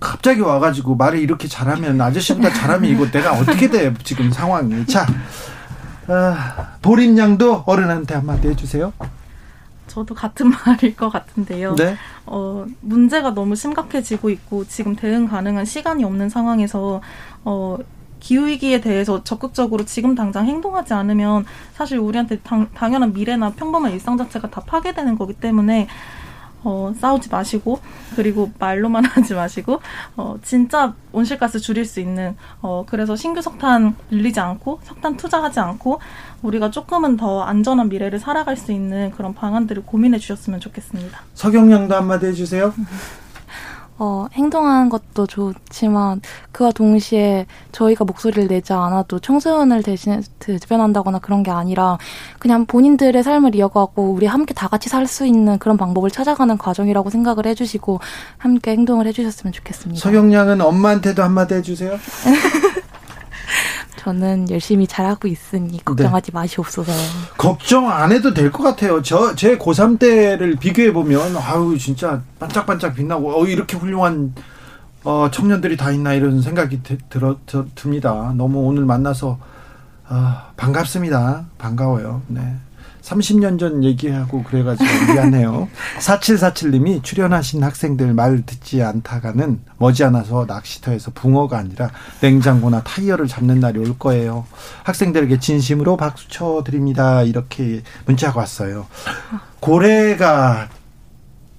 갑자기 와가지고 말을 이렇게 잘하면, 아저씨보다 잘하면 이거 내가 어떻게 돼, 지금 상황이. 자, 보림양도 어른한테 한마디 해주세요. 저도 같은 말일 것 같은데요. 네. 문제가 너무 심각해지고 있고 지금 대응 가능한 시간이 없는 상황에서 기후위기에 대해서 적극적으로 지금 당장 행동하지 않으면 사실 우리한테 당연한 미래나 평범한 일상 자체가 다 파괴되는 거기 때문에 싸우지 마시고, 그리고 말로만 하지 마시고, 진짜 온실가스 줄일 수 있는, 그래서 신규 석탄 늘리지 않고, 석탄 투자하지 않고, 우리가 조금은 더 안전한 미래를 살아갈 수 있는 그런 방안들을 고민해 주셨으면 좋겠습니다. 서경영도 한마디 해주세요. 행동하는 것도 좋지만 그와 동시에 저희가 목소리를 내지 않아도 청소년을 대신 대변한다거나 그런 게 아니라 그냥 본인들의 삶을 이어가고 우리 함께 다 같이 살 수 있는 그런 방법을 찾아가는 과정이라고 생각을 해주시고 함께 행동을 해주셨으면 좋겠습니다. 서경량은 엄마한테도 한마디 해주세요. 저는 열심히 잘하고 있으니 걱정하지 마시옵소서. 걱정 안 해도 될 것 같아요. 제 고3 때를 비교해보면 아우 진짜 반짝반짝 빛나고 이렇게 훌륭한 청년들이 다 있나 이런 생각이 듭니다. 너무 오늘 만나서 반갑습니다. 반가워요. 네. 30년 전 얘기하고 그래가지고 미안해요. 4747님이 출연하신 학생들 말 듣지 않다가는 머지않아서 낚시터에서 붕어가 아니라 냉장고나 타이어를 잡는 날이 올 거예요. 학생들에게 진심으로 박수 쳐드립니다. 이렇게 문자가 왔어요. 고래가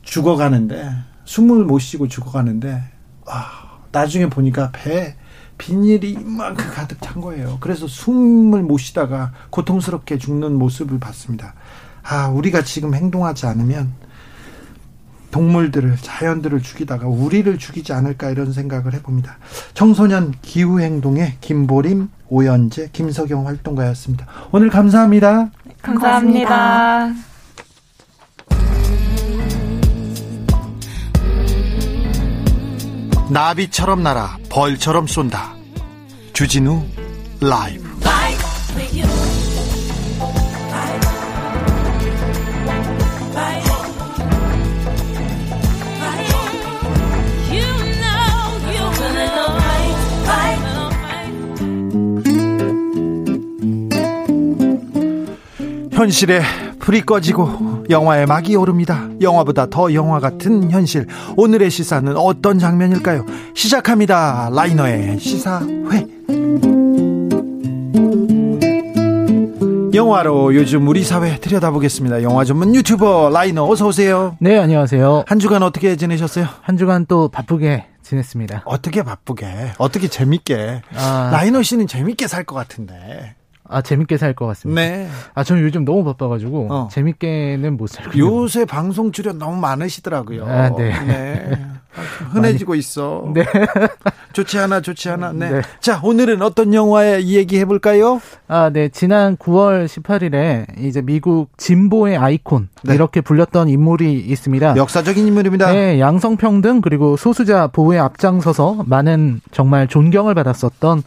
죽어가는데 숨을 못 쉬고 죽어가는데 나중에 보니까 배에 비닐이 이만큼 가득 찬 거예요. 그래서 숨을 못 쉬다가 고통스럽게 죽는 모습을 봤습니다. 우리가 지금 행동하지 않으면 동물들을, 자연들을 죽이다가 우리를 죽이지 않을까 이런 생각을 해봅니다. 청소년 기후행동의 김보림, 오연재, 김서경 활동가였습니다. 오늘 감사합니다. 네, 감사합니다. 나비처럼 날아 벌처럼 쏜다. 주진우 라이브. 현실의 불이 꺼지고 영화의 막이 오릅니다. 영화보다 더 영화 같은 현실. 오늘의 시사는 어떤 장면일까요? 시작합니다. 라이너의 시사회. 영화로 요즘 우리 사회 들여다보겠습니다. 영화 전문 유튜버 라이너 어서 오세요. 네, 안녕하세요. 한 주간 어떻게 지내셨어요? 한 주간 또 바쁘게 지냈습니다. 어떻게 바쁘게? 어떻게 재밌게? 라이너 씨는 재밌게 살 것 같은데. 재밌게 살 것 같습니다. 네. 저는 요즘 너무 바빠가지고, 재밌게는 못 살고. 요새 방송 출연 너무 많으시더라고요. 네. 흔해지고 많이. 있어. 네. 좋지 않아. 네. 자, 오늘은 어떤 영화에 이야기 해볼까요? 네. 지난 9월 18일에 이제 미국 진보의 아이콘. 네. 이렇게 불렸던 인물이 있습니다. 역사적인 인물입니다. 네. 양성평등 그리고 소수자 보호에 앞장서서 많은 정말 존경을 받았었던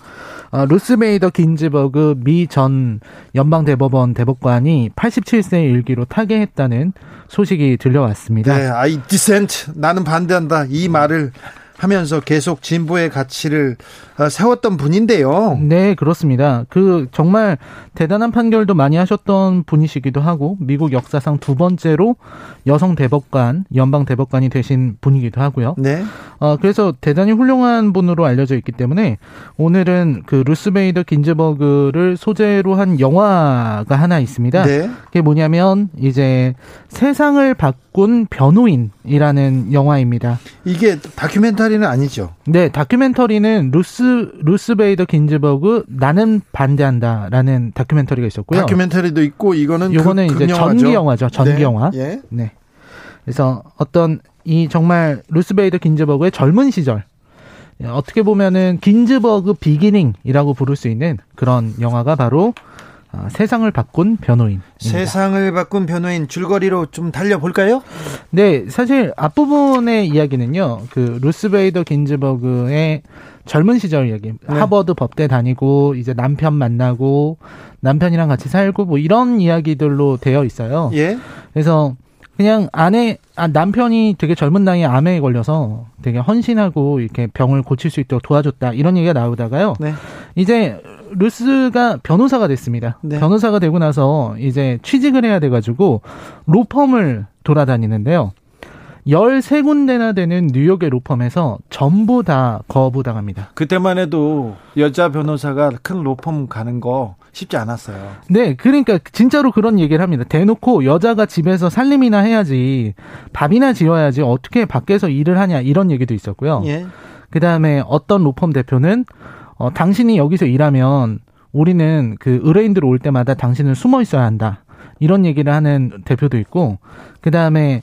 루스 베이더 긴즈버그 미 전 연방대법원 대법관이 87세 일기로 타계했다는 소식이 들려왔습니다. 네, I dissent. 나는 반대한다. 이 말을 하면서 계속 진보의 가치를 세웠던 분인데요. 네, 그렇습니다. 정말 대단한 판결도 많이 하셨던 분이시기도 하고 미국 역사상 두 번째로 여성 대법관, 연방 대법관이 되신 분이기도 하고요. 네. 그래서 대단히 훌륭한 분으로 알려져 있기 때문에 오늘은 루스 베이더 긴즈버그를 소재로 한 영화가 하나 있습니다. 네. 그게 뭐냐면 이제 세상을 바꾼 변호인이라는 영화입니다. 이게 다큐멘터리 는 아니죠. 네, 다큐멘터리는 루스 베이더 긴즈버그 나는 반대한다라는 다큐멘터리가 있었고요. 다큐멘터리도 있고 이거는 이제 전기 영화죠. 전기 영화. 예. 네. 그래서 어떤 이 정말 루스 베이더 긴즈버그의 젊은 시절 어떻게 보면은 긴즈버그 비기닝이라고 부를 수 있는 그런 영화가 바로 세상을 바꾼 변호인. 세상을 바꾼 변호인 줄거리로 좀 달려볼까요? 네, 사실 앞부분의 이야기는요, 루스 베이더 긴즈버그의 젊은 시절 이야기. 네. 하버드 법대 다니고 이제 남편 만나고 남편이랑 같이 살고 뭐 이런 이야기들로 되어 있어요. 예. 그래서 그냥 남편이 되게 젊은 나이에 암에 걸려서 되게 헌신하고 이렇게 병을 고칠 수 있도록 도와줬다 이런 얘기가 나오다가요. 네. 이제 루스가 변호사가 됐습니다. 네. 변호사가 되고 나서 이제 취직을 해야 돼가지고 로펌을 돌아다니는데요. 13군데나 되는 뉴욕의 로펌에서 전부 다 거부당합니다. 그때만 해도 여자 변호사가 큰 로펌 가는 거 쉽지 않았어요. 네, 그러니까 진짜로 그런 얘기를 합니다. 대놓고 여자가 집에서 살림이나 해야지 밥이나 지어야지 어떻게 밖에서 일을 하냐 이런 얘기도 있었고요. 예. 그다음에 어떤 로펌 대표는 당신이 여기서 일하면 우리는 의뢰인들 올 때마다 당신은 숨어 있어야 한다. 이런 얘기를 하는 대표도 있고 그다음에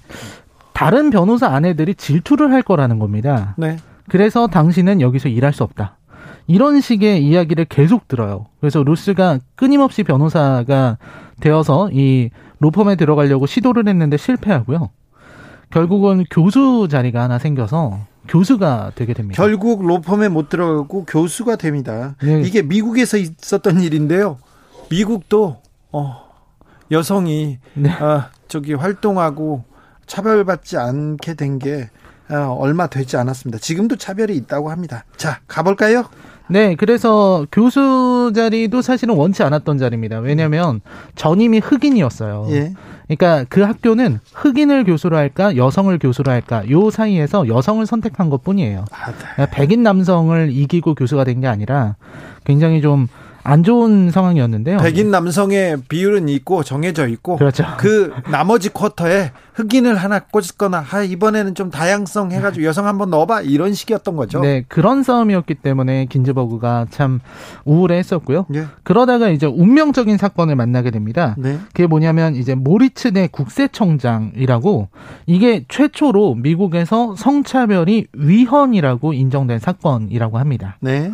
다른 변호사 아내들이 질투를 할 거라는 겁니다. 네. 그래서 당신은 여기서 일할 수 없다. 이런 식의 이야기를 계속 들어요. 그래서 루스가 끊임없이 변호사가 되어서 이 로펌에 들어가려고 시도를 했는데 실패하고요. 결국은 교수 자리가 하나 생겨서 교수가 되게 됩니다. 결국 로펌에 못 들어가고 교수가 됩니다. 네. 이게 미국에서 있었던 일인데요. 미국도 여성이 네. 활동하고 차별받지 않게 된 게 얼마 되지 않았습니다. 지금도 차별이 있다고 합니다. 자, 가볼까요? 네, 그래서 교수 자리도 사실은 원치 않았던 자리입니다. 왜냐하면 전임이 흑인이었어요. 예. 그러니까 그 학교는 흑인을 교수로 할까 여성을 교수로 할까 요 사이에서 여성을 선택한 것뿐이에요. 아, 네. 그러니까 백인 남성을 이기고 교수가 된 게 아니라 굉장히 좀 안 좋은 상황이었는데요. 백인 남성의 비율은 있고 정해져 있고 그렇죠. 그 나머지 쿼터에 흑인을 하나 꽂거나 이번에는 좀 다양성 해가지고 여성 한번 넣어봐 이런 식이었던 거죠. 네, 그런 싸움이었기 때문에 긴즈버그가 참 우울해했었고요. 네. 그러다가 이제 운명적인 사건을 만나게 됩니다. 네. 그게 뭐냐면 이제 모리츠 대 국세청장이라고 이게 최초로 미국에서 성차별이 위헌이라고 인정된 사건이라고 합니다. 네.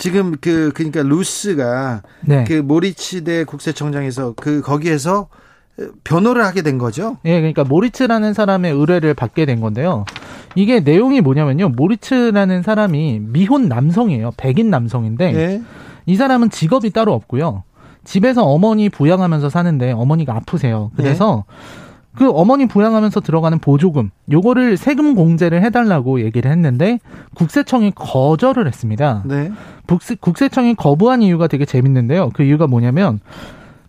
지금 그러니까 루스가 네. 그 모리츠 대 국세청장에서 거기에서 변호를 하게 된 거죠? 예, 그러니까 모리츠라는 사람의 의뢰를 받게 된 건데요. 이게 내용이 뭐냐면요. 모리츠라는 사람이 미혼 남성이에요. 백인 남성인데 네. 이 사람은 직업이 따로 없고요. 집에서 어머니 부양하면서 사는데 어머니가 아프세요. 그래서 네. 그 어머니 부양하면서 들어가는 보조금 요거를 세금 공제를 해달라고 얘기를 했는데 국세청이 거절을 했습니다. 네. 국세청이 거부한 이유가 되게 재밌는데요. 그 이유가 뭐냐면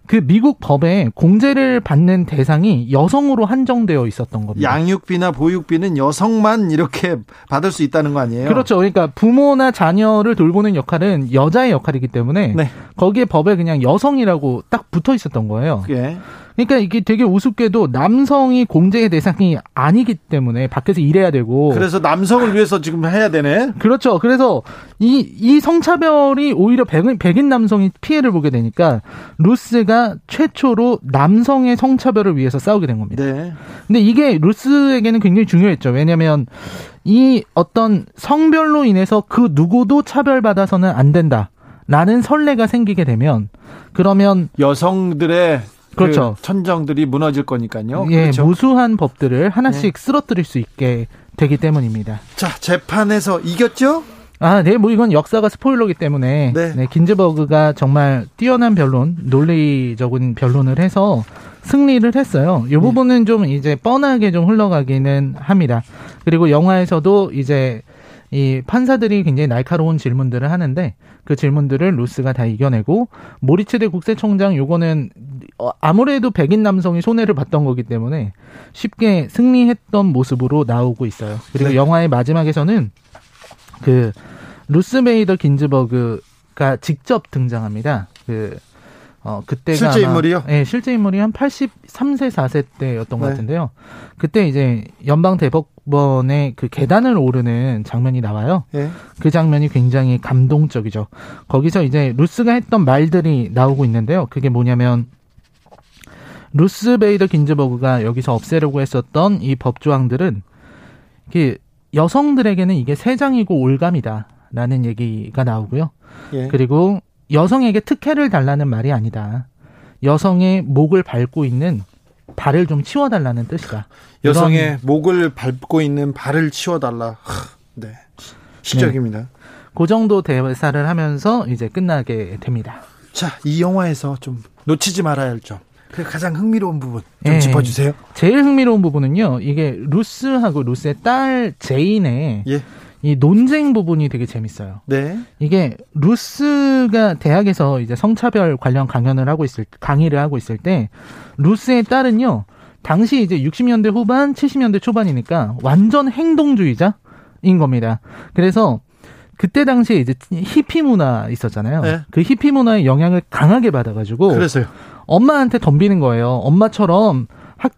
그 미국 법에 공제를 받는 대상이 여성으로 한정되어 있었던 겁니다. 양육비나 보육비는 여성만 이렇게 받을 수 있다는 거 아니에요? 그렇죠. 그러니까 부모나 자녀를 돌보는 역할은 여자의 역할이기 때문에 네. 거기에 법에 그냥 여성이라고 딱 붙어 있었던 거예요. 예. 그러니까 이게 되게 우습게도 남성이 공제의 대상이 아니기 때문에 밖에서 일해야 되고. 그래서 남성을 위해서 지금 해야 되네. 그렇죠. 그래서 이 성차별이 오히려 백인 남성이 피해를 보게 되니까 루스가 최초로 남성의 성차별을 위해서 싸우게 된 겁니다. 네. 근데 이게 루스에게는 굉장히 중요했죠. 왜냐하면 이 어떤 성별로 인해서 그 누구도 차별받아서는 안 된다라는 선례가 생기게 되면 그러면 여성들의 그렇죠. 그 천정들이 무너질 거니까요. 예, 그렇죠. 무수한 법들을 하나씩 쓰러뜨릴 수 있게 되기 때문입니다. 자, 재판에서 이겼죠? 아, 네, 뭐 이건 역사가 스포일러기 때문에 네, 긴즈버그가 정말 뛰어난 변론, 논리적인 변론을 해서 승리를 했어요. 이 부분은 좀 이제 뻔하게 좀 흘러가기는 합니다. 그리고 영화에서도 이제 이 판사들이 굉장히 날카로운 질문들을 하는데 그 질문들을 루스가 다 이겨내고 모리츠 대 국세청장 요거는 아무래도 백인 남성이 손해를 봤던 거기 때문에 쉽게 승리했던 모습으로 나오고 있어요. 그리고 네. 영화의 마지막에서는 그 루스 베이더 긴즈버그가 직접 등장합니다. 그때가 실제 인물이요? 네, 실제 인물이 한 83세, 4세 때였던 것 네. 같은데요. 그때 이제 연방 대법원의 그 계단을 오르는 장면이 나와요. 네. 그 장면이 굉장히 감동적이죠. 거기서 이제 루스가 했던 말들이 나오고 있는데요. 그게 뭐냐면 루스 베이더 긴즈버그가 여기서 없애려고 했었던 이 법조항들은 여성들에게는 이게 세장이고 올감이다라는 얘기가 나오고요. 예. 그리고 여성에게 특혜를 달라는 말이 아니다. 여성의 목을 밟고 있는 발을 좀 치워달라는 뜻이다. 여성의 목을 밟고 있는 발을 치워달라. 네, 시적입니다. 네. 그 정도 대사를 하면서 이제 끝나게 됩니다. 자, 이 영화에서 좀 놓치지 말아야 할 점. 그 가장 흥미로운 부분 좀 짚어주세요. 제일 흥미로운 부분은요. 이게 루스하고 루스의 딸 제인의 이 논쟁 부분이 되게 재밌어요. 네. 이게 루스가 대학에서 이제 성차별 관련 강의를 하고 있을 때 루스의 딸은요. 당시 이제 60년대 후반, 70년대 초반이니까 완전 행동주의자인 겁니다. 그래서 그때 당시에 이제 히피 문화 있었잖아요. 네. 그 히피 문화의 영향을 강하게 받아가지고. 그래서요. 엄마한테 덤비는 거예요. 엄마처럼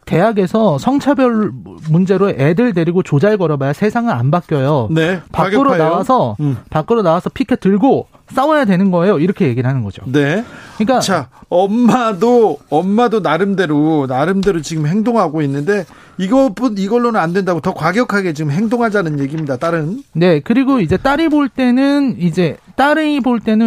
대학에서 성차별 문제로 애들 데리고 조잘 걸어봐야 세상은 안 바뀌어요. 네, 밖으로 나와서 밖으로 나와서 피켓 들고 싸워야 되는 거예요. 이렇게 얘기를 하는 거죠. 네. 그러니까 자, 엄마도 나름대로 지금 행동하고 있는데 이걸로는 안 된다고 더 과격하게 지금 행동하자는 얘기입니다. 딸은. 네. 그리고 이제 딸이 볼 때는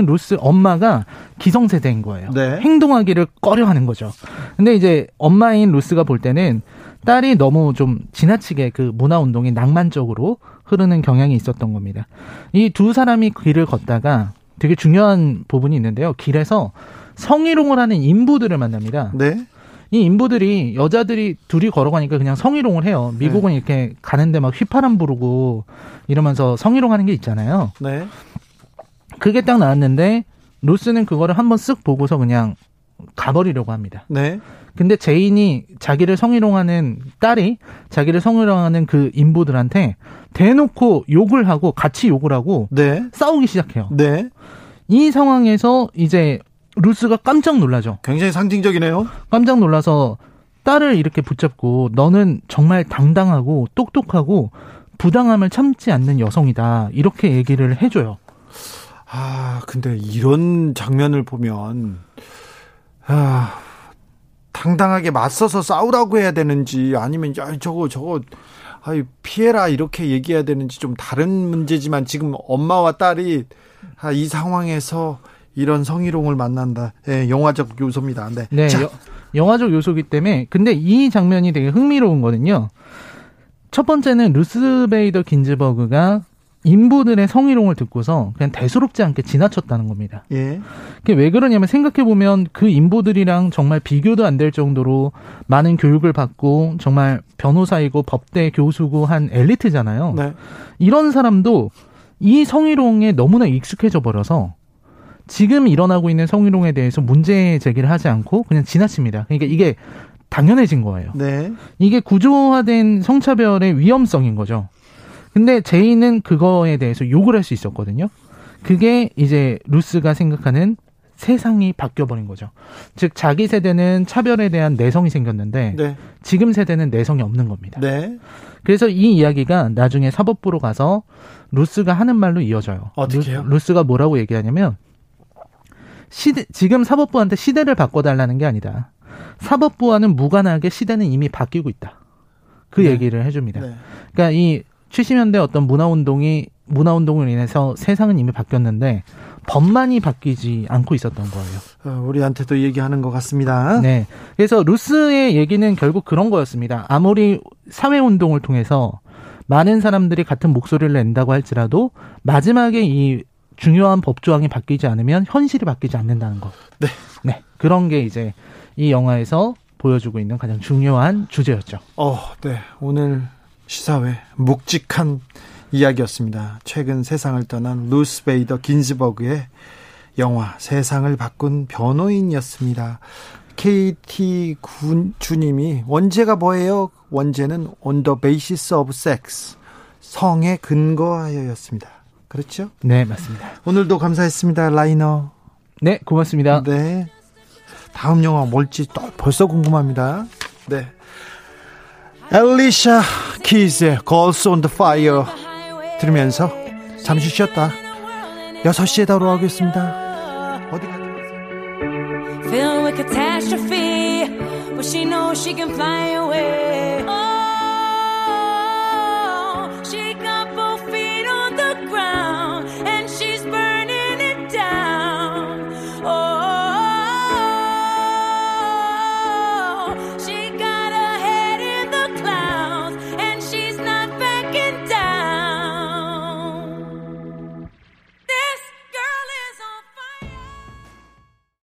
루스 엄마가 기성세대인 거예요. 네. 행동하기를 꺼려하는 거죠. 근데 이제 엄마인 루스가 볼 때는 딸이 너무 좀 지나치게 그 문화운동이 낭만적으로 흐르는 경향이 있었던 겁니다. 이 두 사람이 길을 걷다가 되게 중요한 부분이 있는데요. 길에서 성희롱을 하는 인부들을 만납니다. 네. 이 인부들이 여자들이 둘이 걸어가니까 그냥 성희롱을 해요. 미국은 네. 이렇게 가는데 막 휘파람 부르고 이러면서 성희롱하는 게 있잖아요. 네. 그게 딱 나왔는데 루스는 그거를 한번 쓱 보고서 그냥 가버리려고 합니다. 네. 근데 제인이 딸이 자기를 성희롱하는 그 인부들한테 대놓고 욕을 하고 같이 욕을 하고 네. 싸우기 시작해요. 네. 이 상황에서 이제 루스가 깜짝 놀라죠. 굉장히 상징적이네요. 깜짝 놀라서 딸을 이렇게 붙잡고 너는 정말 당당하고 똑똑하고 부당함을 참지 않는 여성이다. 이렇게 얘기를 해줘요. 아, 근데 이런 장면을 보면 당당하게 맞서서 싸우라고 해야 되는지 아니면 저거 피해라 이렇게 얘기해야 되는지 좀 다른 문제지만 지금 엄마와 딸이 이 상황에서 이런 성희롱을 만난다. 예, 영화적 요소입니다. 네, 네 영화적 요소이기 때문에 근데 이 장면이 되게 흥미로운 거는요. 첫 번째는 루스 베이더 긴즈버그가 인부들의 성희롱을 듣고서 그냥 대수롭지 않게 지나쳤다는 겁니다. 예. 그게 왜 그러냐면 생각해보면 그 인부들이랑 정말 비교도 안 될 정도로 많은 교육을 받고 정말 변호사이고 법대 교수고 한 엘리트잖아요. 네. 이런 사람도 이 성희롱에 너무나 익숙해져 버려서 지금 일어나고 있는 성희롱에 대해서 문제 제기를 하지 않고 그냥 지나칩니다. 그러니까 이게 당연해진 거예요. 네. 이게 구조화된 성차별의 위험성인 거죠. 근데 제인은 그거에 대해서 욕을 할 수 있었거든요. 그게 이제 루스가 생각하는 세상이 바뀌어버린 거죠. 즉 자기 세대는 차별에 대한 내성이 생겼는데 네. 지금 세대는 내성이 없는 겁니다. 네. 그래서 이 이야기가 나중에 사법부로 가서 루스가 하는 말로 이어져요. 어떻게요? 루스가 뭐라고 얘기하냐면 지금 사법부한테 시대를 바꿔달라는 게 아니다. 사법부와는 무관하게 시대는 이미 바뀌고 있다. 그 네. 얘기를 해줍니다. 네. 그러니까 이 70년대 어떤 문화운동으로 인해서 세상은 이미 바뀌었는데 법만이 바뀌지 않고 있었던 거예요. 우리한테도 얘기하는 것 같습니다. 네. 그래서 루스의 얘기는 결국 그런 거였습니다. 아무리 사회운동을 통해서 많은 사람들이 같은 목소리를 낸다고 할지라도 마지막에 이 중요한 법조항이 바뀌지 않으면 현실이 바뀌지 않는다는 것. 네. 네. 그런 게 이제 이 영화에서 보여주고 있는 가장 중요한 주제였죠. 네. 오늘 시사회 묵직한 이야기였습니다. 최근 세상을 떠난 루스 베이더 긴즈버그의 영화 세상을 바꾼 변호인이었습니다. KT 주님이 원죄가 뭐예요? 원죄는 on the basis of sex, 성에 근거하여였습니다. 그렇죠? 네, 맞습니다. 오늘도 감사했습니다. 라이너. 네, 고맙습니다. 네. 다음 영화 뭘지 또 벌써 궁금합니다. 네. Alicia Keys의 Girls on the Fire 들으면서 잠시 쉬었다 6시에 돌아오겠습니다. 어디 가세요?